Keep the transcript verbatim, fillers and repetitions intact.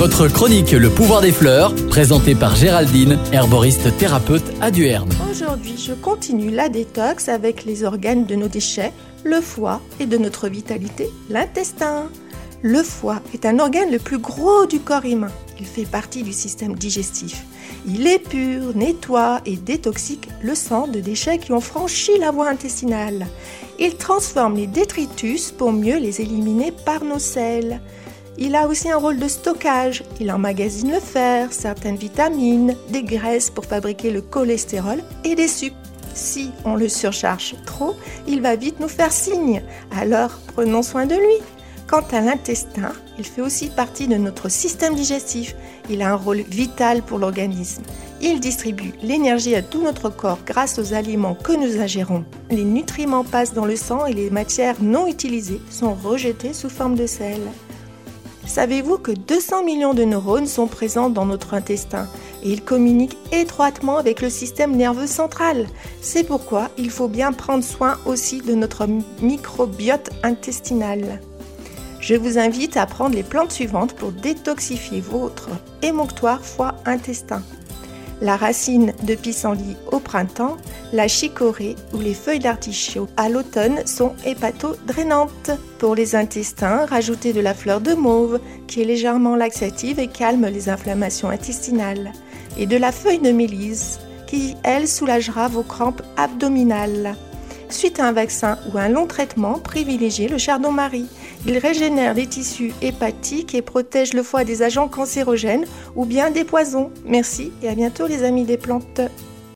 Votre chronique Le Pouvoir des Fleurs, présentée par Géraldine, herboriste thérapeute à Duherne. Aujourd'hui, je continue la détox avec les organes de nos déchets, le foie, et de notre vitalité, l'intestin. Le foie est un organe le plus gros du corps humain. Il fait partie du système digestif. Il épure, nettoie et détoxique le sang de déchets qui ont franchi la voie intestinale. Il transforme les détritus pour mieux les éliminer par nos selles. Il a aussi un rôle de stockage. Il emmagasine le fer, certaines vitamines, des graisses pour fabriquer le cholestérol et des sucres. Si on le surcharge trop, il va vite nous faire signe. Alors prenons soin de lui. Quant à l'intestin, il fait aussi partie de notre système digestif. Il a un rôle vital pour l'organisme. Il distribue l'énergie à tout notre corps grâce aux aliments que nous ingérons. Les nutriments passent dans le sang et les matières non utilisées sont rejetées sous forme de sel. Savez-vous que deux cents millions de neurones sont présents dans notre intestin et ils communiquent étroitement avec le système nerveux central. C'est pourquoi il faut bien prendre soin aussi de notre microbiote intestinal. Je vous invite à prendre les plantes suivantes pour détoxifier votre émonctoire foie-intestin. La racine de pissenlit au printemps, la chicorée ou les feuilles d'artichaut à l'automne sont hépatodrénantes. Pour les intestins, rajoutez de la fleur de mauve qui est légèrement laxative et calme les inflammations intestinales. Et de la feuille de mélisse qui, elle, soulagera vos crampes abdominales. Suite à un vaccin ou à un long traitement, privilégiez le chardon-marie. Il régénère les tissus hépatiques et protège le foie des agents cancérogènes ou bien des poisons. Merci et à bientôt les amis des plantes.